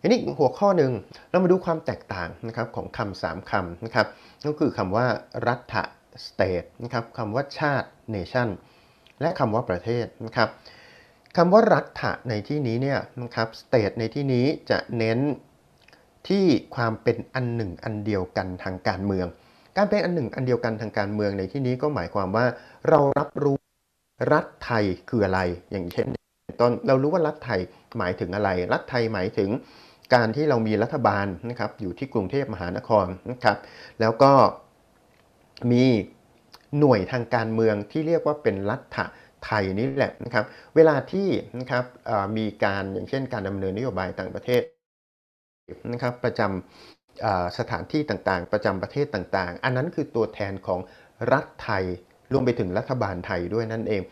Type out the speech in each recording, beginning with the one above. อันนี้หัวข้อหนึ่งเรามาดูความแตกต่างนะครับของคำสามคำนะครับก็คือคำว่ารัฐะ state นะครับคำว่าชาติ nation และคำว่าประเทศนะครับคำว่ารัฐะในที่นี้เนี่ยนะครับ state ในที่นี้จะเน้นที่ความเป็นอันหนึ่งอันเดียวกันทางการเมืองการเป็นอันหนึ่งอันเดียวกันทางการเมืองในที่นี้ก็หมายความว่าเรารับรู้รัฐไทยคืออะไรอย่างเช่นตอนเรารู้ว่ารัฐไทยหมายถึงอะไรรัฐไทยหมายถึงการที่เรามีรัฐบาลนะครับอยู่ที่กรุงเทพมหานครนะครับแล้วก็มีหน่วยทางการเมืองที่เรียกว่าเป็นรัฐไทยนี่แหละนะครับเวลาที่นะครับมีการอย่างเช่นการดำเนินนโยบายต่างประเทศนะครับประจำสถานที่ต่างๆประจำประเทศต่างๆอันนั้นคือตัวแทนของรัฐไทยรวมไปถึงรัฐบาลไทยด้วยนั่นเอง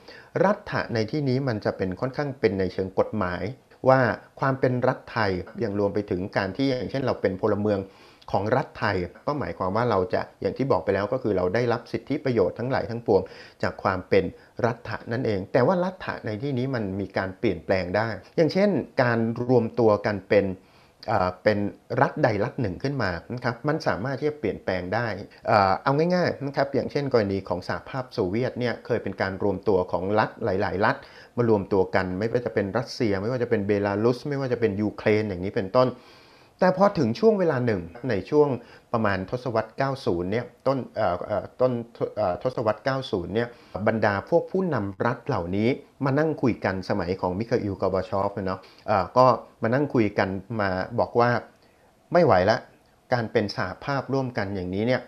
รัฐะในที่นี้มันจะเป็นค่อนข้างเป็นในเชิงกฎหมายว่าความเป็นรัฐไทยยังรวมไปถึงการที่อย่างเช่นเราเป็นพลเมืองของรัฐไทยก็หมายความว่าเราจะอย่างที่บอกไปแล้วก็คือเราได้รับสิทธิประโยชน์ทั้งหลายทั้งปวงจากความเป็นรัฐะนั่นเองแต่ว่ารัฐะในที่นี้มันมีการเปลี่ยนแปลงได้อย่างเช่นการรวมตัวกันเป็นรัฐใดรัฐหนึ่งขึ้นมานะครับมันสามารถที่จะเปลี่ยนแปลงได้เอาง่ายๆนะครับอย่างเช่นกรณีของสหภาพโซเวียตเนี่ยเคยเป็นการรวมตัวของรัฐหลายๆรัฐมารวมตัวกันไม่ว่าจะเป็นรัสเซียไม่ว่าจะเป็นเบลารุสไม่ว่าจะเป็นยูเครนอย่างนี้เป็นต้นแต่พอถึงช่วงเวลาหนึ่งในช่วงประมาณทศวรรษ 90 เนี่ยต้นทศวรรษ 90 เนี่ยบรรดาพวกผู้นำรัฐเหล่านี้มานั่งคุยกันสมัยของมิคาอิล กอร์บาชอฟเนาะก็มานั่งคุยกันมาบอกว่าไม่ไหวละการเป็นสหภาพร่วมกันอย่างนี้เนี่ย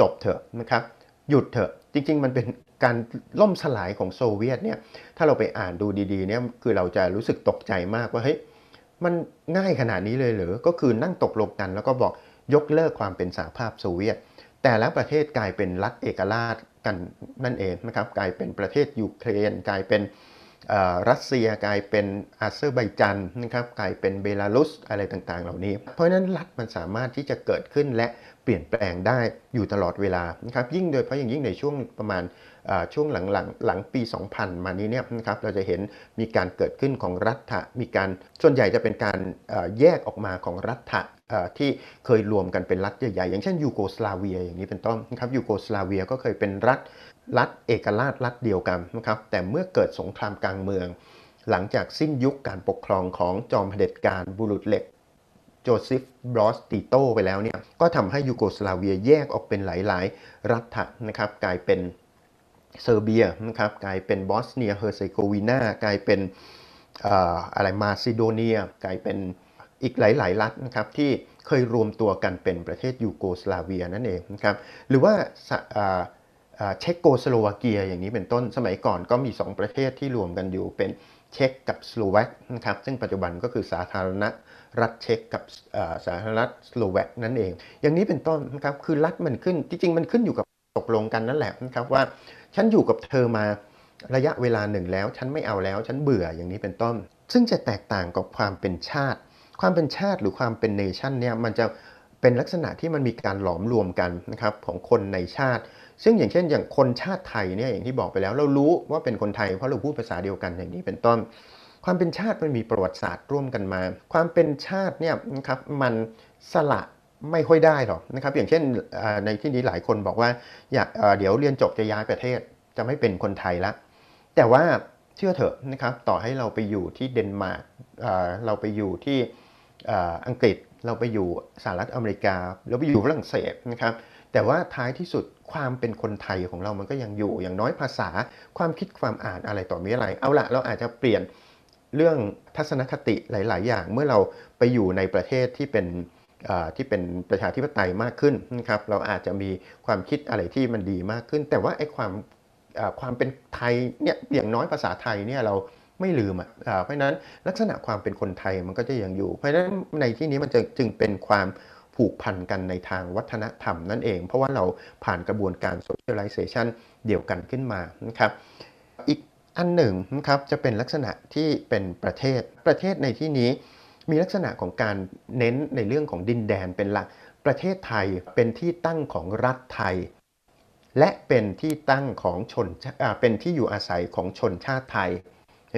จบเถอะนะครับหยุดเถอะจริงๆมันเป็นการล่มสลายของโซเวียตเนี่ยถ้าเราไปอ่านดูดีๆเนี่ยคือเราจะรู้สึกตกใจมากว่าเฮ้ยมันง่ายขนาดนี้เลยเหรอก็คือนั่งตกลงกันแล้วก็บอกยกเลิกความเป็นสหภาพโซเวียตแต่ละประเทศกลายเป็นรัฐเอกราชกันนั่นเองนะครับกลายเป็นประเทศยูเครนกลายเป็นรัสเซียกลายเป็นอาเซอร์ไบจานนะครับกลายเป็นเบลารุสอะไรต่างๆเหล่านี้เพราะฉะนั้นรัฐมันสามารถที่จะเกิดขึ้นและเปลี่ยนแปลงได้อยู่ตลอดเวลานะครับยิ่งโดยเพราะอย่างยิ่งในช่วงประมาณช่วงหลังปี 2000 มานี้เนี่ยนะครับเราจะเห็นมีการเกิดขึ้นของรัฐะมีการส่วนใหญ่จะเป็นการแยกออกมาของรัฐะที่เคยรวมกันเป็นรัฐใหญ่ๆอย่างเช่นยูโกสลาเวียอย่างนี้เป็นต้นนะครับยูโกสลาเวียก็เคยเป็นรัฐเอกราชรัฐเดียวกันนะครับแต่เมื่อเกิดสงครามกลางเมืองหลังจากสิ้นยุคการปกครองของจอมเผด็จการบุรุษเหล็กโจเซฟบรอสติโตไปแล้วเนี่ยก็ทำให้ยูโกสลาเวียแยกออกเป็นหลายๆรัฐะนะครับกลายเป็นเซอร์เบียนะครับกลายเป็นบอสเนียเฮอร์เซโกวีนากลายเป็นอะไรมาซิโดเนียกลายเป็นอีกหลายๆรัฐนะครับที่เคยรวมตัวกันเป็นประเทศยูโกสลาเวียนั่นเองนะครับหรือว่าเช็กโกสโลวาเกียอย่างนี้เป็นต้นสมัยก่อนก็มี2ประเทศที่รวมกันอยู่เป็นเช็กกับสโลวักนะครับซึ่งปัจจุบันก็คือสาธารณรัฐเช็กกับสาธารณรัฐสโลวักนั่นเองอย่างนี้เป็นต้นนะครับคือรัฐมันขึ้นจริงๆมันขึ้นอยู่กับตกลงกันนั่นแหละนะครับว่าฉันอยู่กับเธอมาระยะเวลาหนึ่งแล้วฉันไม่เอาแล้วฉันเบื่ออย่างนี้เป็นต้นซึ่งจะแตกต่างกับความเป็นชาติความเป็นชาติหรือความเป็นเนชั่นเนี่ยมันจะเป็นลักษณะที่มันมีการหลอมรวมกันนะครับของคนในชาติซึ่งอย่างเช่นอย่างคนชาติไทยเนี่ยอย่างที่บอกไปแล้วเรารู้ว่าเป็นคนไทยเพราะเราพูดภาษาเดียวกันอย่างนี้เป็นต้นความเป็นชาติมันมีประวัติศาสตร์ร่วมกันมาความเป็นชาติเนี่ยนะครับมันสละไม่ค่อยได้หรอกนะครับอย่างเช่นในที่นี้หลายคนบอกว่าอยากเดี๋ยวเรียนจบจะย้ายประเทศจะไม่เป็นคนไทยละแต่ว่าเชื่อเถอะนะครับต่อให้เราไปอยู่ที่เดนมาร์กเราไปอยู่ที่อังกฤษเราไปอยู่สหรัฐอเมริกาเราไปอยู่ฝรั่งเศสนะครับแต่ว่าท้ายที่สุดความเป็นคนไทยของเรามันก็ยังอยู่อย่างน้อยภาษาความคิดความอ่านอะไรต่อมีอะไรเอาละเราอาจจะเปลี่ยนเรื่องทัศนคติหลายๆอย่างเมื่อเราไปอยู่ในประเทศที่เป็นประชาธิปไตยมากขึ้นนะครับเราอาจจะมีความคิดอะไรที่มันดีมากขึ้นแต่ว่าไอ้ความเป็นไทยเนี่ยอย่างน้อยภาษาไทยเนี่ยเราไม่ลืมเพราะฉะนั้นลักษณะความเป็นคนไทยมันก็จะยังอยู่เพราะฉะนั้นในที่นี้มันจึงเป็นความผูกพันกันในทางวัฒนธรรมนั่นเองเพราะว่าเราผ่านกระบวนการ socialization เดียวกันขึ้นมานะครับอีกอันหนึ่งนะครับจะเป็นลักษณะที่เป็นประเทศในที่นี้มีลักษณะของการเน้นในเรื่องของดินแดนเป็นหลักประเทศไทยเป็นที่ตั้งของรัฐไทยและเป็นที่ตั้งของเป็นที่อยู่อาศัยของชนชาติไทย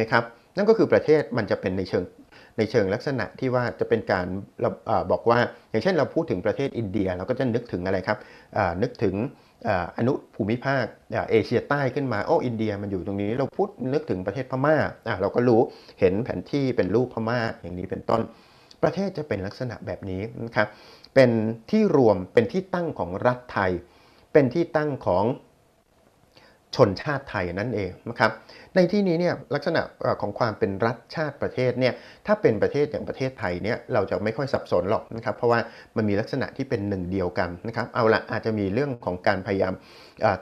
นะครับนั่นก็คือประเทศมันจะเป็นในเชิง ในเชิงลักษณะที่ว่าจะเป็นการบอกว่าอย่างเช่นเราพูดถึงประเทศอินเดียเราก็จะนึกถึงอะไรครับนึกถึงอนุภูมิภาคเอเชียใต้ขึ้นมาโอ้อินเดียมันอยู่ตรงนี้เราพูดนึกถึงประเทศพม่าเราก็รู้เห็นแผนที่เป็นรูปพม่าอย่างนี้เป็นต้นประเทศจะเป็นลักษณะแบบนี้นะครับเป็นที่รวมเป็นที่ตั้งของรัฐไทยเป็นที่ตั้งของชนชาติไทยนั่นเองนะครับในที่นี้เนี่ยลักษณะของความเป็นรัฐชาติประเทศเนี่ยถ้าเป็นประเทศอย่างประเทศไทยเนี่ยเราจะไม่ค่อยสับสนหรอกนะครับเพราะว่ามันมีลักษณะที่เป็นหนึ่งเดียวกันนะครับเอาละอาจจะมีเรื่องของการพยายาม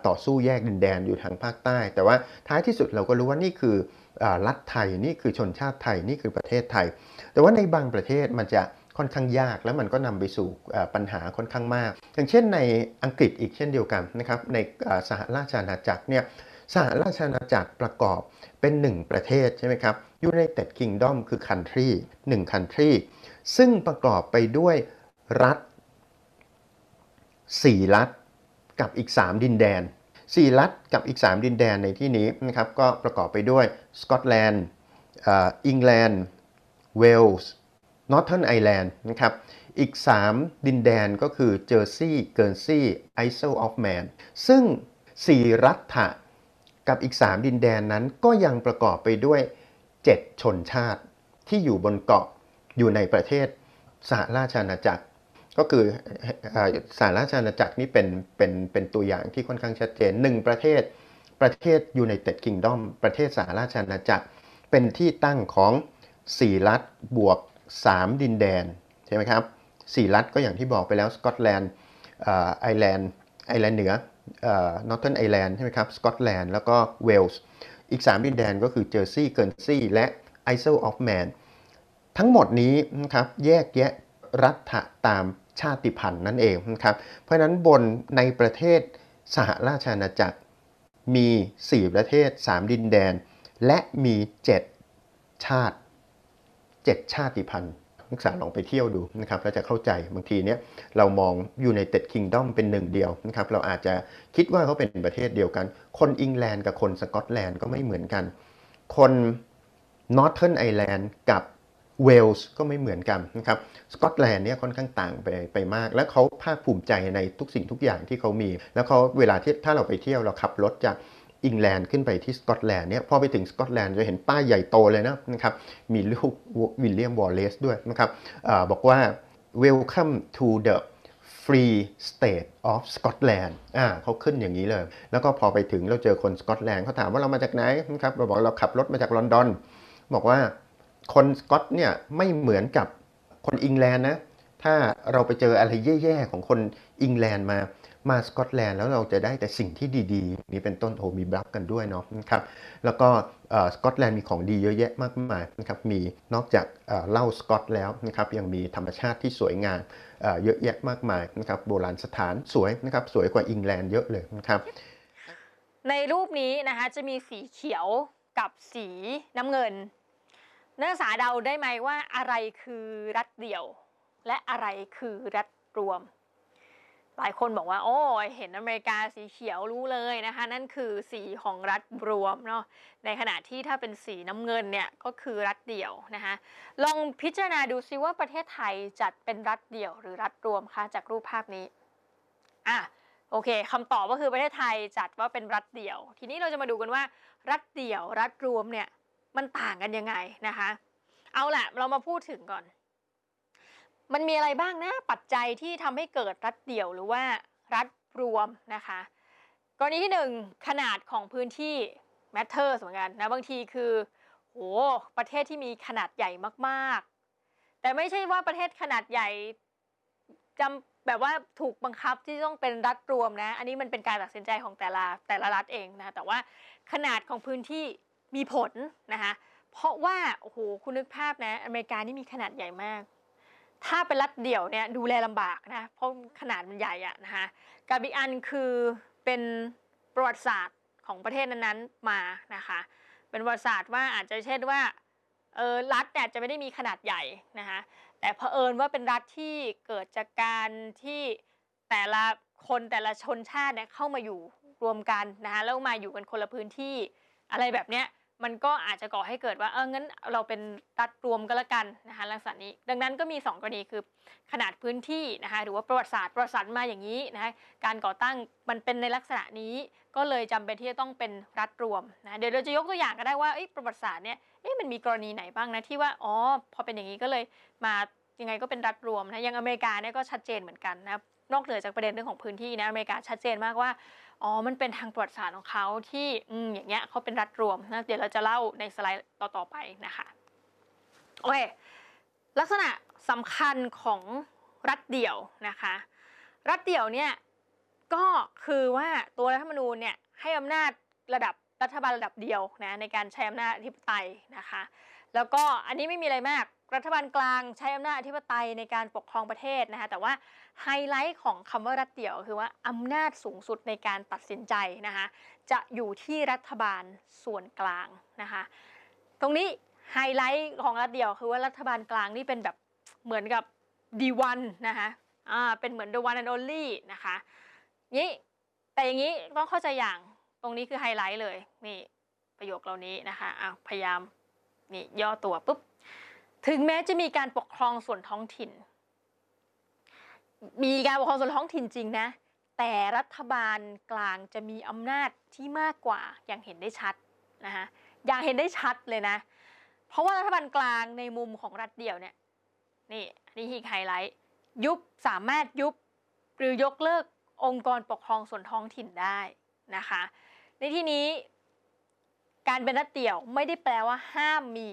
ต่อสู้แยกดินแดนอยู่ทางภาคใต้แต่ว่าท้ายที่สุดเราก็รู้ว่านี่คือรัฐไทยนี่คือชนชาติไทยนี่คือประเทศไทยแต่ว่าในบางประเทศมันจะค่อนข้างยากแล้วมันก็นำไปสู่ปัญหาค่อนข้างมากอย่างเช่นในอังกฤษอีกเช่นเดียวกันนะครับในสหราชอาณาจักรเนี่ยสหราชอาณาจักรประกอบเป็น1ประเทศใช่ไหมครับ United Kingdom คือ country 1 country ซึ่งประกอบไปด้วยรัฐ4รัฐกับอีก3ดินแดน4รัฐกับอีก3ดินแดนในที่นี้นะครับก็ประกอบไปด้วยสกอตแลนด์อังกฤษเวลส์Northern Ireland นะครับอีก3ดินแดนก็คือเจอร์ซีย์เกิร์นซีย์ไอเซลออฟแมนซึ่ง4รัฐกับอีก3ดินแดนนั้นก็ยังประกอบไปด้วย7ชนชาติที่อยู่บนเกาะอยู่ในประเทศสหราชอาณาจักรก็คือสหราชอาณาจักรนี่เป็นตัวอย่างที่ค่อนข้างชัดเจน1ประเทศ United Kingdom ประเทศสหราชอาณาจักรเป็นที่ตั้งของ4รัฐบวก3ดินแดนใช่ไหมครับ4รัฐก็อย่างที่บอกไปแล้วสกอตแลนด์ไอร์แลนด์เหนือนอร์เทิร์นไอร์แลนด์ใช่ไหมครับสกอตแลนด์แล้วก็เวลส์อีก3ดินแดนก็คือเจอร์ซีย์เกิร์นซีย์และไอเซลออฟแมนทั้งหมดนี้นะครับแยกแยะรัฐตามชาติพันธุ์นั่นเองนะครับเพราะฉะนั้นบนในประเทศสหราชอาณาจักรมี4ประเทศ3ดินแดนและมี7ชาติ7ชาติพันธุ์นักศึกษาลองไปเที่ยวดูนะครับแล้วจะเข้าใจบางทีเนี้ยเรามอง United Kingdom เป็นหนึ่งเดียวนะครับเราอาจจะคิดว่าเขาเป็นประเทศเดียวกันคนอังกฤษกับคนสกอตแลนด์ก็ไม่เหมือนกันคน Northern Ireland กับเวลส์ก็ไม่เหมือนกันนะครับสกอตแลนด์เนี่ยค่อนข้างต่างไปมากและเขาภาคภูมิใจในทุกสิ่งทุกอย่างที่เขามีแล้วเขาเวลาที่ถ้าเราไปเที่ยวเราขับรถจากอังกฤษขึ้นไปที่สกอตแลนด์เนี่ยพอไปถึงสกอตแลนด์จะเห็นป้ายใหญ่โตเลยนะครับมีรูปวิลเลียมวอลเลซด้วยนะครับบอกว่า Welcome to the Free State of Scotland เขาขึ้นอย่างนี้เลยแล้วก็พอไปถึงเราเจอคนสกอตแลนด์เขาถามว่าเรามาจากไหนนะครับเราบอกเราขับรถมาจากลอนดอนบอกว่าคนสกอตเนี่ยไม่เหมือนกับคนอังกฤษนะถ้าเราไปเจออะไรแย่ๆของคนอังกฤษมาสกอตแลนด์แล้วเราจะได้แต่สิ่งที่ดีๆนี่เป็นต้นโหมีบลัฟกันด้วยเนาะนะครับแล้วก็สกอตแลนด์มีของดีเยอะแยะมากมายนะครับมีนอกจากเหล้าสกอตแล้วนะครับยังมีธรรมชาติที่สวยงามเยอะแยะมากมายนะครับโบราณสถานสวยนะครับสวยกว่าอังกฤษเยอะเลยนะครับในรูปนี้นะคะจะมีสีเขียวกับสีน้ำเงินนักศึกษาเดาได้ไหมว่าอะไรคือรัฐเดี่ยวและอะไรคือรัฐรวมหลายคนบอกว่าโอ้เห็นอเมริกาสีเขียวรู้เลยนะคะนั่นคือสีของรัฐรวมเนาะในขณะที่ถ้าเป็นสีน้ำเงินเนี่ยก็คือรัฐเดี่ยวนะคะลองพิจารณาดูซิว่าประเทศไทยจัดเป็นรัฐเดี่ยวหรือรัฐรวมคะจากรูปภาพนี้โอเคคำตอบก็คือประเทศไทยจัดว่าเป็นรัฐเดี่ยวทีนี้เราจะมาดูกันว่ารัฐเดี่ยวรัฐรวมเนี่ยมันต่างกันยังไงนะคะเอาล่ะเรามาพูดถึงก่อนมันมีอะไรบ้างนะปัจจัยที่ทำให้เกิดรัฐเดี่ยวหรือว่ารัฐรวมนะคะกรณีที่1ขนาดของพื้นที่ matters เหมือนกันนะบางทีคือโหประเทศที่มีขนาดใหญ่มากๆแต่ไม่ใช่ว่าประเทศขนาดใหญ่จำแบบว่าถูกบังคับที่ต้องเป็นรัฐรวมนะอันนี้มันเป็นการตัดสินใจของแต่ละรัฐเองนะแต่ว่าขนาดของพื้นที่มีผลนะคะเพราะว่าโอ้โหคุณนึกภาพนะอเมริกานี่มีขนาดใหญ่มากถ้าเป็นรัฐเดี่ยวเนี่ยดูแลลำบากนะเพราะขนาดมันใหญ่อะนะคะกับอีกอันคือเป็นประวัติศาสตร์ของประเทศนั้นๆมานะคะเป็นประวัติศาสตร์ว่าอาจจะเช่นว่ารัฐเนี่ยจะไม่ได้มีขนาดใหญ่นะคะแต่เผอิญว่าเป็นรัฐที่เกิดจากการที่แต่ละคนแต่ละชนชาติเนี่ยเข้ามาอยู่รวมกันนะคะแล้วมาอยู่กันคนละพื้นที่อะไรแบบเนี้ย มันก็อาจจะก่อให้เกิดว่างั้นเราเป็นรัฐรวมก็แล้วกันนะคะลักษณะนี้ดังนั้นก็มี2กรณีคือขนาดพื้นที่นะคะหรือว่าประวัติศาสตร์มาอย่างนี้นะคะการก่อตั้งมันเป็นในลักษณะนี้ก็เลยจำเป็นที่จะต้องเป็นรัฐรวมนะเดี๋ยวเราจะยกตัวอย่างก็ได้ว่าประวัติศาสตร์เนี่ยมันมีกรณีไหนบ้างนะที่ว่าพอเป็นอย่างนี้ก็เลยมายังไงก็เป็นรัฐรวมนะยังอเมริกาเนี่ยก็ชัดเจนเหมือนกันนะนอกเหนือจากประเด็นเรื่องของพื้นที่นะอเมริกาชัดเจนมากว่ามันเป็นทางประวัติศาสตร์ของเขาที่อย่างเงี้ยเขาเป็นรัฐรวมนะเดี๋ยวเราจะเล่าในสไลด์ต่อๆไปนะคะโอเคลักษณะสำคัญของรัฐเดี่ยวนะคะรัฐเดี่ยวเนี่ยก็คือว่าตัวรัฐธรรมนูญเนี่ยให้อำนาจระดับรัฐบาลระดับเดียวนะในการใช้อำนาจอธิปไตยนะคะแล้วก็อันนี้ไม่มีอะไรมากรัฐบาลกลางใช้อำนาจอธิปไตยในการปกครองประเทศนะคะแต่ว่าไฮไลท์ของคำว่ารัฐเดี่ยวคือว่าอำนาจสูงสุดในการตัดสินใจนะคะจะอยู่ที่รัฐบาลส่วนกลางนะคะตรงนี้ไฮไลท์ของรัฐเดี่ยวคือว่ารัฐบาลกลางนี่เป็นแบบเหมือนกับดีวันนะคะเป็นเหมือน the one and only นะคะนี่แต่อย่างนี้ต้องเข้าใจอย่างตรงนี้คือไฮไลท์เลยนี่ประโยคเหล่านี้นะคะพยายามนี่ย่อตัวปุ๊บถึงแม้จะมีการปกครองส่วนท้องถิ่นมีการปกครองส่วนท้องถิ่นจริงนะแต่รัฐบาลกลางจะมีอำนาจที่มากกว่าอย่างเห็นได้ชัดนะคะอย่างเห็นได้ชัดเลยนะเพราะว่ารัฐบาลกลางในมุมของรัฐเดี่ยวเนี่ยนี่อันนี้ไฮไลท์ยุบสามารถยุบหรือยกเลิกองค์กรปกครองส่วนท้องถิ่นได้นะคะในที่นี้การเป็นรัฐเดี่ยวไม่ได้แปลว่าห้ามมี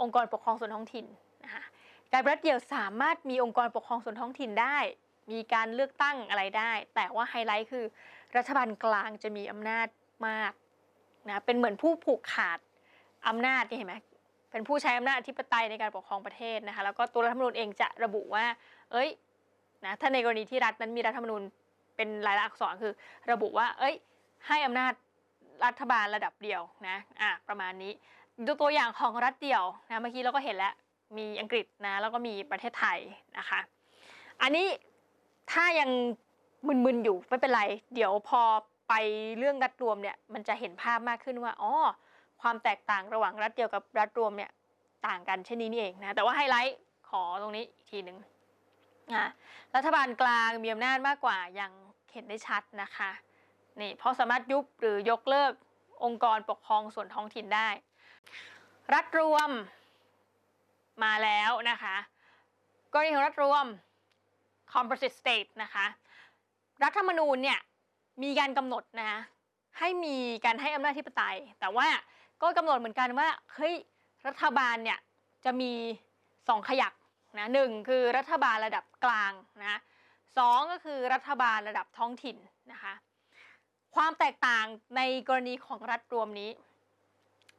องค์กรปกครองส่วนท้องถิ่นนะคะการรัฐเดี่ยวสามารถมีองค์กรปกครองส่วนท้องถิ่นได้มีการเลือกตั้งอะไรได้แต่ว่าไฮไลท์คือรัฐบาลกลางจะมีอำนาจมากนะเป็นเหมือนผู้ผูกขาดอำนาจนี่เห็นไหมเป็นผู้ใช้อำนาจอธิปไตยในการปกครองประเทศนะคะแล้วก็ตัวรัฐธรรมนูญเองจะระบุว่านะถ้าในกรณีที่รัฐนั้นมีรัฐธรรมนูญเป็นรายละอักษรคือระบุว่าให้อำนาจรัฐบาลระดับเดียวนะประมาณนี้ดูตัวอย่างของรัฐเดี่ยวนะเมื่อกี้เราก็เห็นแล้วมีอังกฤษนะแล้วก็มีประเทศไทยนะคะอันนี้ถ้ายังมึนๆอยู่ไม่เป็นไรเดี๋ยวพอไปเรื่องรัฐรวมเนี่ยมันจะเห็นภาพมากขึ้นว่าความแตกต่างระหว่างรัฐเดี่ยวกับรัฐรวมเนี่ยต่างกันเช่นนี้นี่เองนะแต่ว่าไฮไลท์ขอตรงนี้อีกทีหนึ่งรัฐบาลกลางมีอำนาจมากกว่าอย่างเห็นได้ชัดนะคะนี่เพราะสามารถยุบหรือยกเลิกองค์กรปกครองส่วนท้องถิ่นได้รัฐรวมมาแล้วนะคะกรณีของรัฐรวม composite state นะคะรัฐธรรมนูญเนี่ยมีการกำหนดนะให้มีการให้อำนาจอธิปไตยแต่ว่าก็กำหนดเหมือนกันว่าเฮ้ยรัฐบาลเนี่ยจะมี2ขยักนะ1คือรัฐบาลระดับกลางนะ2ก็คือรัฐบาลระดับท้องถิ่นนะคะความแตกต่างในกรณีของรัฐรวมนี้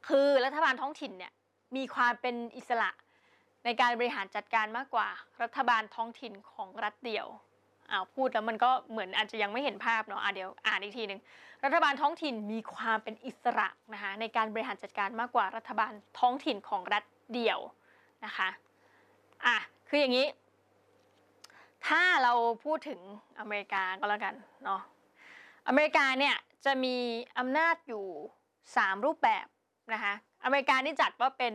คือรัฐบาลท้องถิ่นเนี่ยมีความเป็นอิสระในการบริหารจัดการมากกว่ารัฐบาลท้องถิ่นของรัฐเดี่ยวพูดแล้วมันก็เหมือนอาจจะยังไม่เห็นภาพเนาะเดี๋ยวอ่านอีกทีหนึ่งรัฐบาลท้องถิ่นมีความเป็นอิสระนะคะในการบริหารจัดการมากกว่ารัฐบาลท้องถิ่นของรัฐเดี่ยวนะคะคืออย่างนี้ถ้าเราพูดถึงอเมริกาก็แล้วกันเนาะอเมริกาเนี่ยจะมีอำนาจอยู่3รูปแบบนะคะอเมริกานี่จัดว่าเป็น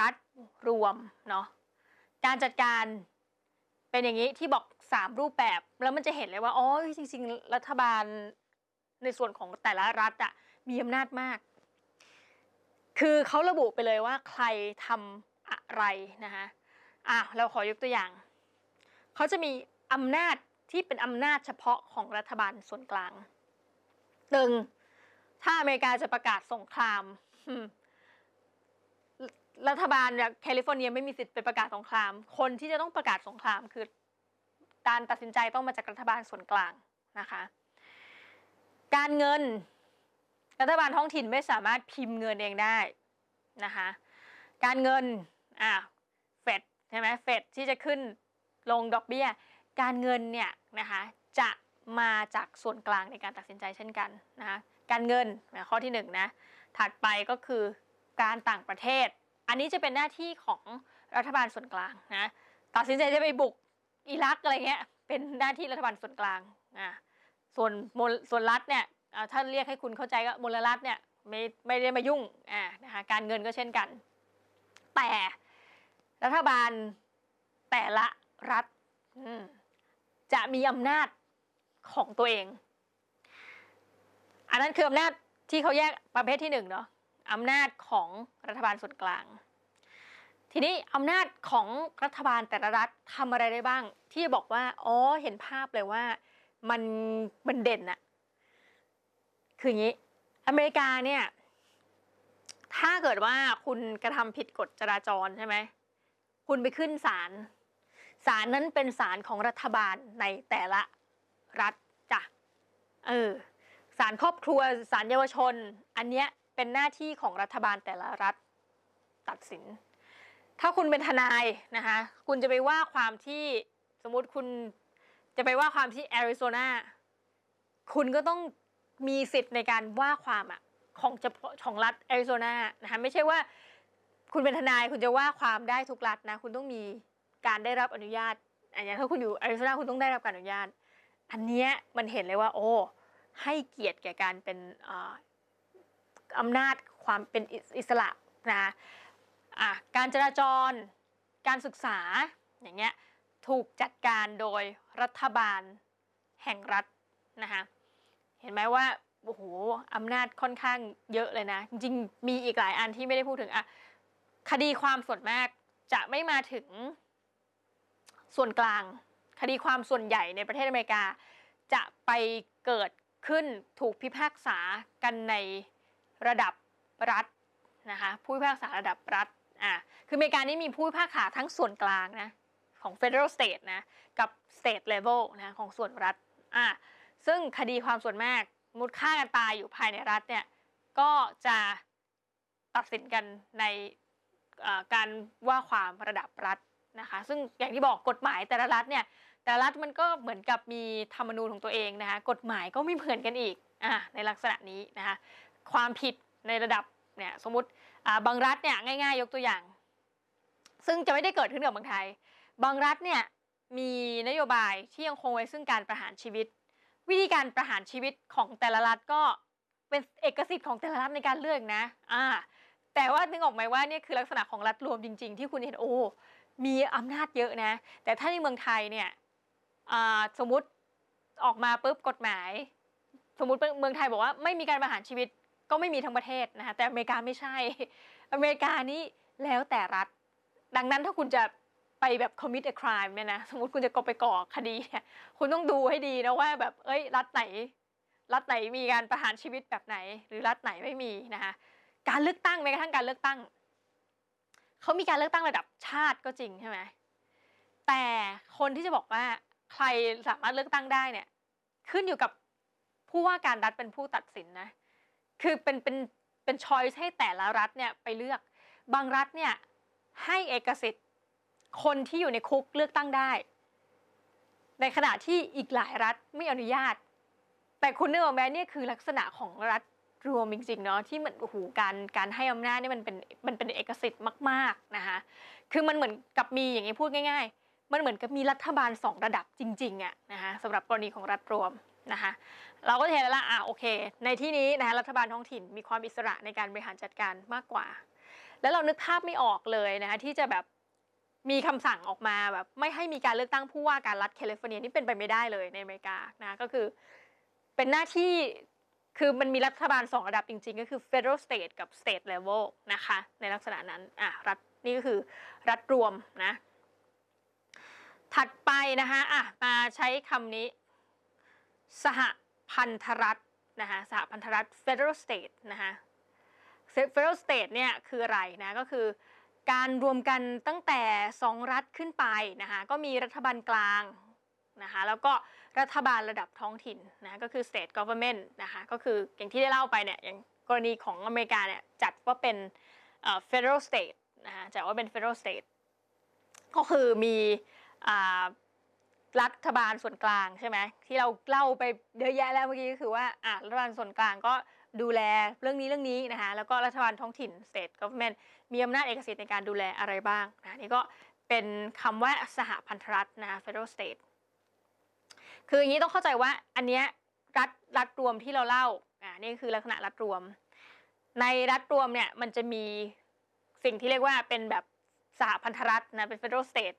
รัฐรวมเนาะการจัดการเป็นอย่างนี้ที่บอก3รูปแบบแล้วมันจะเห็นเลยว่าจริงๆรัฐบาลในส่วนของแต่ละรัฐอะมีอำนาจมากคือเขาระบุไปเลยว่าใครทำอะไรนะคะเราขอยกตัวอย่างเขาจะมีอำนาจที่เป็นอำนาจเฉพาะของรัฐบาลส่วนกลางถ้าอเมริกาจะประกาศสงครามรัฐบาลแคลิฟอร์เนียไม่มีสิทธิ์ไปประกาศสงครามคนที่จะต้องประกาศสงครามคือการตัดสินใจต้องมาจากรัฐบาลส่วนกลางนะคะการเงินรัฐบาลท้องถิ่นไม่สามารถพิมพ์เงินเองได้นะคะการเงินเฟดใช่ไหมเฟดที่จะขึ้นลงดอกเบี้ยการเงินเนี่ยนะคะจะมาจากส่วนกลางในการตัดสินใจเช่นกันนะคะการเงินข้อที่1 นะถัดไปก็คือการต่างประเทศอันนี้จะเป็นหน้าที่ของรัฐบาลส่วนกลางนะตัดสินใจจะไปบุกอิรักอะไรเงี้ยเป็นหน้าที่รัฐบาลส่วนกลางส่วนรัฐเนี่ยถ้าเรียกให้คุณเข้าใจก็มลรัฐเนี่ย ไม่ได้มายุ่งนะคะการเงินก็เช่นกันแต่รัฐบาลแต่ละรัฐจะมีอำนาจของตัวเองอันนั้นคืออำนาจที่เขาแยกประเภทที่1เนาะอำนาจของรัฐบาลส่วนกลางทีนี้อำนาจของรัฐบาลแต่ละรัฐทำอะไรได้บ้างที่บอกว่าอ๋อเห็นภาพเลยว่ามันเด่นอะคืออย่างนี้อเมริกาเนี่ยถ้าเกิดว่าคุณกระทำผิดกฎจราจรใช่ไหมคุณไปขึ้นศาลศาลนั้นเป็นศาลของรัฐบาลในแต่ละรัฐจ้ะศาลครอบครัวศาลเยาวชนอันเนี้ยเป็นหน้าที่ของรัฐบาลแต่ละรัฐตัดสินถ้าคุณเป็นทนายนะคะคุณจะไปว่าความที่สมมุติคุณจะไปว่าความที่แอริโซนาคุณก็ต้องมีสิทธิ์ในการว่าความของรัฐแอริโซนานะคะไม่ใช่ว่าคุณเป็นทนายคุณจะว่าความได้ทุกรัฐนะคุณต้องมีการได้รับอนุญาตอย่างถ้าคุณอยู่แอริโซนาคุณต้องได้รับการอนุญาตอันเนี้ยมันเห็นเลยว่าโอ้ให้เกียรติแก่การเป็นอำนาจความเป็นอิสระนะการจราจรการศึกษาอย่างเงี้ยถูกจัดการโดยรัฐบาลแห่งรัฐนะคะเห็นไหมว่าโอ้โหอำนาจค่อนข้างเยอะเลยนะจริงๆมีอีกหลายอันที่ไม่ได้พูดถึงคดีความส่วนมากจะไม่มาถึงส่วนกลางคดีความส่วนใหญ่ในประเทศอเมริกาจะไปเกิดขึ้นถูกพิพากษากันในระดับรัฐนะคะผู้พิพากษาระดับรัฐคืออเมริกานี่มีผู้พิพากษาทั้งส่วนกลางนะของ Federal State นะกับ State Level นะของส่วนรัฐซึ่งคดีความส่วนมากมูลค่าการตายอยู่ภายในรัฐเนี่ยก็จะตัดสินกันในการว่าความระดับรัฐนะคะซึ่งอย่างที่บอกกฎหมายแต่ละรัฐเนี่ยแต่ละรัฐมันก็เหมือนกับมีธรรมนูญของตัวเองนะคะกฎหมายก็ไม่เหมือนกันอีกในลักษณะนี้นะคะความผิดในระดับเนี่ยสมมติบางรัฐเนี่ยง่ายๆยกตัวอย่างซึ่งจะไม่ได้เกิดขึ้นกับเมืองไทยบางรัฐเนี่ยมีนโยบายที่ยังคงไว้ซึ่งการประหารชีวิตวิธีการประหารชีวิตของแต่ละรัฐก็เป็นเอกสิทธิ์ของแต่ละรัฐในการเลือกนะแต่ว่านึกออกไหมว่านี่คือลักษณะของรัฐรวมจริงๆที่คุณเห็นโอ้มีอำนาจเยอะนะแต่ถ้าในเมืองไทยเนี่ยสมมติออกมาปุ๊บกฎหมายสมมติเมืองไทยบอกว่าไม่มีการประหารชีวิตก็ไม่มีทั้งประเทศนะคะแต่อเมริกาไม่ใช่อเมริกานี่แล้วแต่รัฐดังนั้นถ้าคุณจะไปแบบ commit a crime เนี่ยนะสมมติคุณจะไปก่อคดีเนี่ยคุณต้องดูให้ดีนะว่าแบบรัฐไหนมีการประหารชีวิตแบบไหนหรือรัฐไหนไม่มีนะคะการเลือกตั้งแม้กระทั่งการเลือกตั้งเขามีการเลือกตั้งระดับชาติก็จริงใช่ไหมแต่คนที่จะบอกว่าใครสามารถเลือกตั้งได้เนี่ยขึ้นอยู่กับผู้ว่าการรัฐเป็นผู้ตัดสินนะคือเป็น choice ให้แต่ละรัฐเนี่ยไปเลือกบางรัฐเนี่ยให้เอกสิทธิ์คนที่อยู่ในคุกเลือกตั้งได้ในขณะที่อีกหลายรัฐไม่อนุญาตแต่คุณนึกออกไหมเนี่ยคือลักษณะของรัฐรวมจริงๆเนาะที่มันโอ้โหการให้อำนาจนี่มันเป็นเอกสิทธิ์มากๆนะคะคือมันเหมือนกับมีอย่างนี้พูดง่ายๆมันเหมือนกับมีรัฐบาล2ระดับจริงๆนะคะสำหรับกรณีของรัฐรวมนะคะเราก็เห็นแล้วล่ะโอเคในที่นี้นะคะรัฐบาลท้องถิ่นมีความอิสระในการบริหารจัดการมากกว่าแล้วเรานึกภาพไม่ออกเลยนะคะที่จะแบบมีคำสั่งออกมาแบบไม่ให้มีการเลือกตั้งผู้ว่าการรัฐแคลิฟอร์เนียนี่เป็นไปไม่ได้เลยในอเมริกานะก็คือเป็นหน้าที่คือมันมีรัฐบาล2ระดับจริงๆก็คือ Federal State กับ State Level นะคะในลักษณะนั้นรัฐนี่ก็คือรัฐรวมนะถัดไปนะคะมาใช้คำนี้สหพันธรัฐนะคะสหพันธรัฐ Federal State นะคะ Federal State เนี่ยคืออะไรนะก็คือการรวมกันตั้งแต่2รัฐขึ้นไปนะคะก็มีรัฐบาลกลางนะคะแล้วก็รัฐบาลระดับท้องถิ่นนะก็คือ state government นะคะก็คืออย่างที่ได้เล่าไปเนี่ยอย่างกรณีของอเมริกาเนี่ยจัดว่าเป็นfederal state นะคะจัดว่าเป็น federal state ก็คือมีรัฐบาลส่วนกลางใช่ไหมที่เราเล่าไปเยอะแยะแล้วเมื่อกี้ก็คือว่ารัฐบาลส่วนกลางก็ดูแลเรื่องนี้นะคะแล้วก็รัฐบาลท้องถิ่น state government มีอำนาจเอกสิทธิ์ในการดูแลอะไรบ้างนะนี่ก็เป็นคำว่าสหพันธรัฐนะ federal state คืออย่างนี้ต้องเข้าใจว่าอันเนี้ยรัฐรวมที่เราเล่านี่คือลักษณะรัฐรวม ในรัฐรวมเนี่ยมันจะมีสิ่งที่เรียกว่าเป็นแบบสหพันธรัฐนะเป็น federal state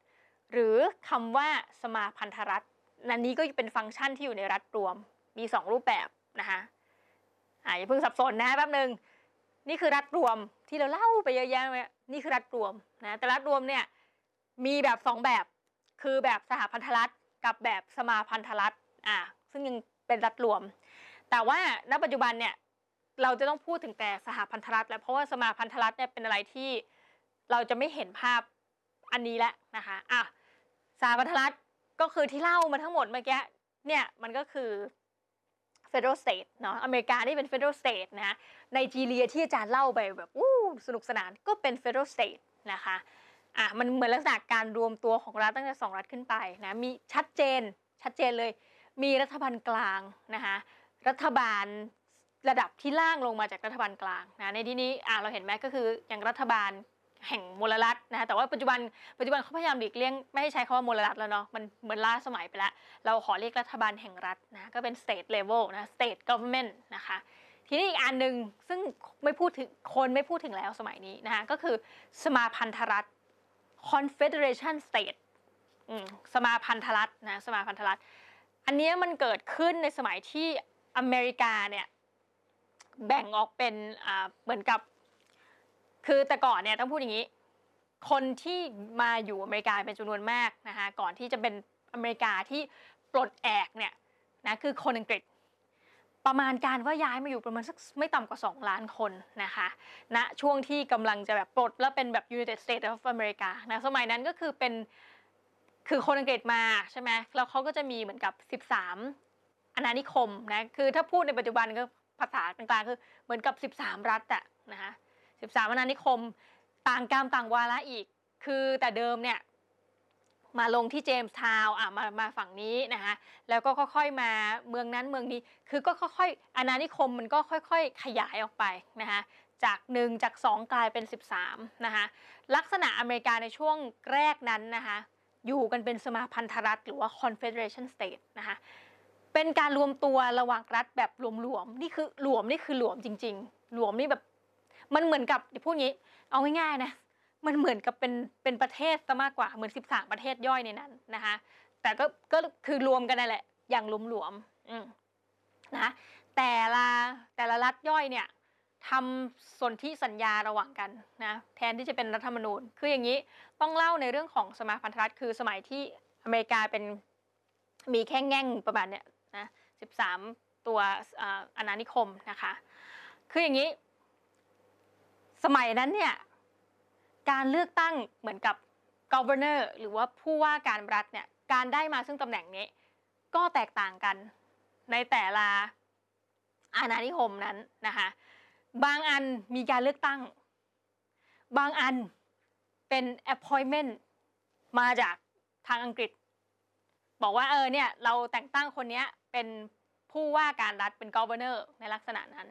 หรือคำว่าสมาพันธรัฐอันนี้ก็เป็นฟังก์ชันที่อยู่ในรัฐรวมมี2รูปแบบนะคะอย่าเพิ่งสับสนนะแป๊บนึงนี่คือรัฐรวมที่เราเล่าไปเยอะแยะนี่คือรัฐรวมนะแต่รัฐรวมเนี่ยมีแบบ2แบบคือแบบสหพันธรัฐกับแบบสมาพันธรัฐซึ่งยังเป็นรัฐรวมแต่ว่าณปัจจุบันเนี่ยเราจะต้องพูดถึงแต่สหพันธรัฐแล้วเพราะว่าสมาพันธรัฐเนี่ยเป็นอะไรที่เราจะไม่เห็นภาพอันนี้แล้วนะคะสหพันธรัฐก็คือที่เล่ามาทั้งหมดเมื่อกี้เนี่ยมันก็คือ federal state เนาะอเมริกานี่เป็น federal state นะไนจีเรียที่อาจารย์เล่าไปแบบอู้สนุกสนานก็เป็น federal state นะคะมันเหมือนลักษณะการรวมตัวของรัฐตั้งแต่2รัฐขึ้นไปนะมีชัดเจนเลยมีรัฐบาลกลางนะคะรัฐบาลระดับที่ล่างลงมาจากรัฐบาลกลางนะในที่นี้เราเห็นไหมก็คืออย่างรัฐบาลแห่งมลรัฐนะแต่ว่าปัจจุบันเขาพยายามหลีกเลี่ยงไม่ให้ใช้คำว่ามลรัฐแล้วเนาะมันเหมือนล้าสมัยไปแล้วเราขอเรียกรัฐบาลแห่งรัฐนะก็เป็น state level นะ state government นะคะทีนี้อีกอันหนึ่งซึ่งไม่พูดถึงแล้วสมัยนี้นะคะก็คือสมาพันธรัฐ confederation state สมาพันธรัฐนะสมาพันธรัฐอันนี้มันเกิดขึ้นในสมัยที่อเมริกาเนี่ยแบ่งออกเป็นเหมือนกับคือแต่ก่อนเนี่ยต้องพูดอย่างนี้คนที่มาอยู่อเมริกาเป็นจำนวนมากนะคะก่อนที่จะเป็นอเมริกาที่ปลดแอกเนี่ยนะคือคนอังกฤษประมาณการว่าย้ายมาอยู่ประมาณสักไม่ต่ำกว่า2ล้านคนนะคะณนะช่วงที่กำลังจะแบบปลดแล้วเป็นแบบ United States of America นะสมัยนั้นก็คือเป็นคือคนอังกฤษมาใช่ไหมแล้วเขาก็จะมีเหมือนกับ13อาณานิคมนะคือถ้าพูดในปัจจุบันก็ภาษากลางๆคือเหมือนกับ13รัฐอะนะคะ13อาณานิคมต่างกรรมต่างวาระอีกคือแต่เดิมเนี่ยมาลงที่เจมส์ทาวน์มาฝั่งนี้นะคะแล้วก็ค่อยๆมาเมืองนั้นเมืองนี้คือก็ค่อยๆอาณานิคมมันก็ค่อยๆขยายออกไปนะคะจาก1จาก2กลายเป็น13นะคะลักษณะอเมริกาในช่วงแรกนั้นนะคะอยู่กันเป็นสมาพันธรัฐหรือว่า confederation state นะคะเป็นการรวมตัวระหว่างรัฐแบบรวมๆนี่คือหลวมจริงๆหลวมนี่แบบมันเหมือนกับพูดงี้เอาง่ายๆนะมันเหมือนกับเป็นประเทศซะมากกว่าเหมือน13ประเทศย่อยในนั้นนะคะแต่ก็คือรวมกันนั่นแหละอย่างหลวมๆนะแต่ละรัฐย่อยเนี่ยทำสนธิสัญญาระหว่างกันนะแทนที่จะเป็นรัฐธรรมนูญคืออย่างนี้ต้องเล่าในเรื่องของสมาพันธรัฐคือสมัยที่อเมริกาเป็นมีแค่แง่งประมาณเนี่ยนะ13ตัวอาณานิคมนะคะคืออย่างนี้สมัยนั้นเนี่ยการเลือกตั้งเหมือนกับ governor หรือว่าผู้ว่าการรัฐเนี่ยการได้มาซึ่งตำแหน่งนี้ก็แตกต่างกันในแต่ละอาณานิคมนั้นนะคะบางอันมีการเลือกตั้งบางอันเป็น appointment มาจากทางอังกฤษบอกว่าเนี่ยเราแต่งตั้งคนนี้เป็นผู้ว่าการรัฐเป็น governor ในลักษณะนั้น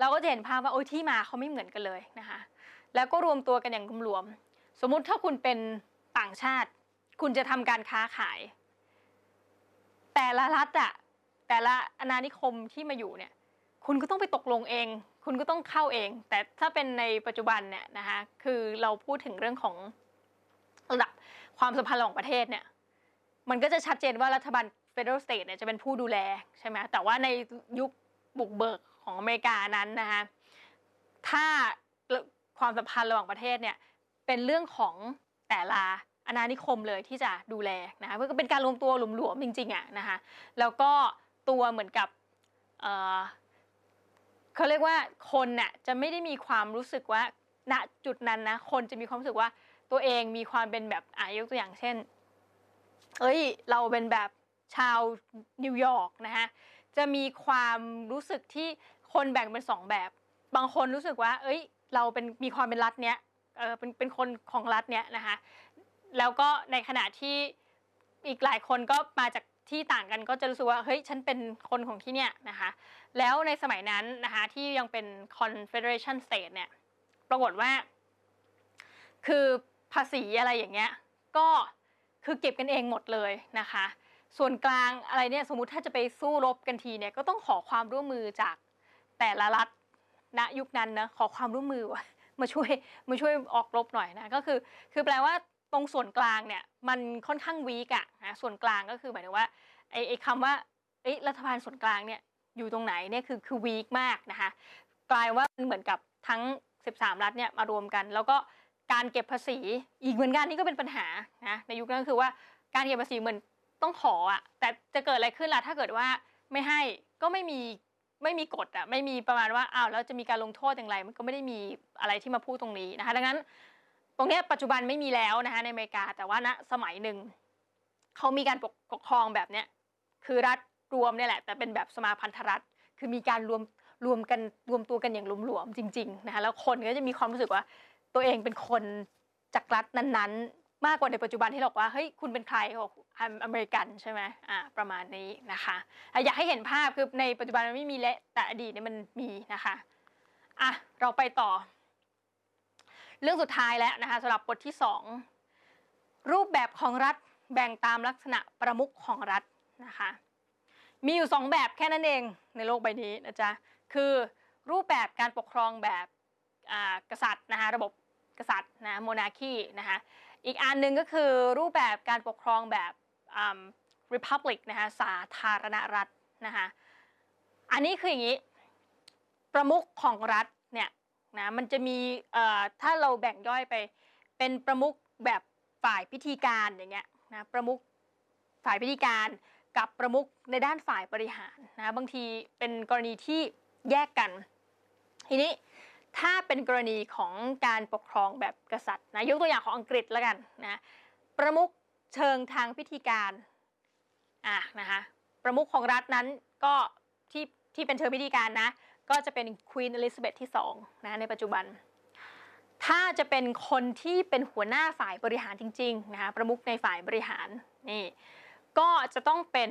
เราก็จะเห็นภาพว่าโอ้ยที่มาเขาไม่เหมือนกันเลยนะคะแล้วก็รวมตัวกันอย่างรวมสมมุติถ้าคุณเป็นต่างชาติคุณจะทำการค้าขายแต่ละรัฐแต่ละอาณานิคมที่มาอยู่เนี่ยคุณก็ต้องไปตกลงเองคุณก็ต้องเข้าเองแต่ถ้าเป็นในปัจจุบันเนี่ยนะคะคือเราพูดถึงเรื่องของระดับความสัมพันธ์ของประเทศเนี่ยมันก็จะชัดเจนว่ารัฐบาล Federal State เนี่ยจะเป็นผู้ดูแลใช่ไหมแต่ว่าในยุคบุกเบิกของอเมริกานั้นนะคะถ้าความสัมพันธ์ระหว่างประเทศเนี่ยเป็นเรื่องของแต่ละอาณานิคมเลยที่จะดูแลนะคะก็เป็นการรวมตัวหลวมๆจริงๆนะคะแล้วก็ตัวเหมือนกับเขาเรียกว่าคนน่ะจะไม่ได้มีความรู้สึกว่าณจุดนั้นนะคนจะมีความรู้สึกว่าตัวเองมีความเป็นแบบยกตัวอย่างเช่นเราเป็นแบบชาวนิวยอร์กนะคะจะมีความรู้สึกที่คนแบ่งเป็น2แบบบางคนรู้สึกว่าเราเป็นมีความเป็นรัฐเนี้ยเป็นคนของรัฐเนี้ยนะคะแล้วก็ในขณะที่อีกหลายคนก็มาจากที่ต่างกันก็จะรู้สึกว่าฉันเป็นคนของที่เนี้ยนะคะแล้วในสมัยนั้นนะคะที่ยังเป็น confederation state เนี่ยปรากฏว่าคือภาษีอะไรอย่างเงี้ยก็คือเก็บกันเองหมดเลยนะคะส่วนกลางอะไรเนี่ยสมมุติถ้าจะไปสู้รบกันทีเนี่ยก็ต้องขอความร่วมมือจากแต่ละรัฐ ณยุคนั้นนะขอความร่วมมือมาช่วยออกรบหน่อยนะก็คือแปลว่าตรงส่วนกลางเนี่ยมันค่อนข้างวีกอะนะส่วนกลางก็คือหมายถึงว่าไอ้คำว่ารัฐบาลส่วนกลางเนี่ยอยู่ตรงไหนเนี่ยคือวีกมากนะคะกลายว่ามันเหมือนกับทั้ง13รัฐเนี่ยมารวมกันแล้วก็การเก็บภาษีอีกเหมือนกันนี่ก็เป็นปัญหานะในยุคนั้นก็คือว่าการเก็บภาษีเหมือนต้องขออะแต่จะเกิดอะไรขึ้นล่ะถ้าเกิดว่าไม่ให้ก็ไม่มีกฎอะไม่มีประมาณว่าอ้าวแล้วจะมีการลงโทษอย่างไรมันก็ไม่ได้มีอะไรที่มาพูดตรงนี้นะคะดังนั้นตรงนี้ปัจจุบันไม่มีแล้วนะคะในอเมริกาแต่ว่าณสมัยหนึ่งเขามีการปกครองแบบเนี้ยคือรัฐรวมเนี่ยแหละแต่เป็นแบบสมาพันธรัฐคือมีการรวมตัวกันอย่างหลวมๆจริงๆนะคะแล้วคนก็จะมีความรู้สึกว่าตัวเองเป็นคนจากรัฐนั้นๆมากกว่าในปัจจุบันที่เราบอกว่าเฮ้ยคุณเป็นใครเขาบอก I'm American ใช่ไหมประมาณนี้นะคะอยากให้เห็นภาพคือในปัจจุบันมันไม่มีแล้วแต่อดีตเนี่ยมันมีนะคะอ่ะเราไปต่อเรื่องสุดท้ายแล้วนะคะสำหรับบทที่2รูปแบบของรัฐแบ่งตามลักษณะประมุขของรัฐนะคะมีอยู่2แบบแค่นั้นเองในโลกใบนี้นะจ๊ะคือรูปแบบการปกครองแบบกษัตริย์นะคะระบบกษัตริย์นะโมนาคีนะคะอีกอันหนึ่งก็คือรูปแบบการปกครองแบบริพับลิกนะคะสาธารณรัฐนะคะอันนี้คืออย่างนี้ประมุขของรัฐเนี่ยนะมันจะมีถ้าเราแบ่งย่อยไปเป็นประมุขแบบฝ่ายพิธีการอย่างเงี้ยนะประมุขฝ่ายพิธีการกับประมุขในด้านฝ่ายบริหารนะบางทีเป็นกรณีที่แยกกันทีนี้ถ้าเป็นกรณีของการปกครองแบบกษัตริย์นะยกตัวอย่างของอังกฤษแล้วกันนะประมุขเชิงทางพิธีการนะคะประมุขของรัฐนั้นก็ที่เป็นเชิงพิธีการนะก็จะเป็นควีนอลิซาเบธที่2นะในปัจจุบันถ้าจะเป็นคนที่เป็นหัวหน้าฝ่ายบริหารจริงๆนะคะประมุขในฝ่ายบริหารนี่ก็จะต้องเป็น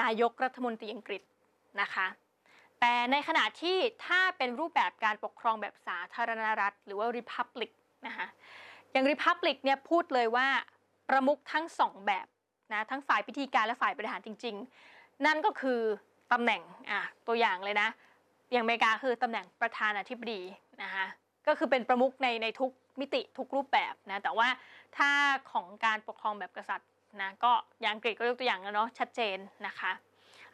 นายกรัฐมนตรีอังกฤษนะคะแต่ในขณะที่ถ้าเป็นรูปแบบการปกครองแบบสาธารณรัฐหรือว่า Republic นะคะอย่าง Republic เนี่ยพูดเลยว่าประมุขทั้ง2แบบนะทั้งฝ่ายพิธีการและฝ่ายบริหารจริงๆนั่นก็คือตำแหน่งตัวอย่างเลยนะอย่างอเมริกาคือตำแหน่งประธานาธิบดีนะคะก็คือเป็นประมุขในทุกมิติทุกรูปแบบนะแต่ว่าถ้าของการปกครองแบบกษัตริย์นะก็อย่างอังกฤษก็ยกตัวอย่างแล้วเนาะชัดเจนนะคะ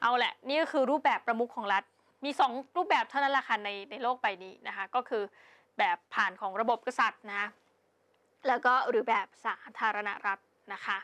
เอาแหละนี่ก็คือรูปแบบประมุขของรัฐมี2รูปแบบเท่านั้นละค่ะในโลกใบนี้นะคะก็คือแบบผ่านของระบบกษัตริย์นะแล้วก็หรือแบบสาธารณรัฐนะคะ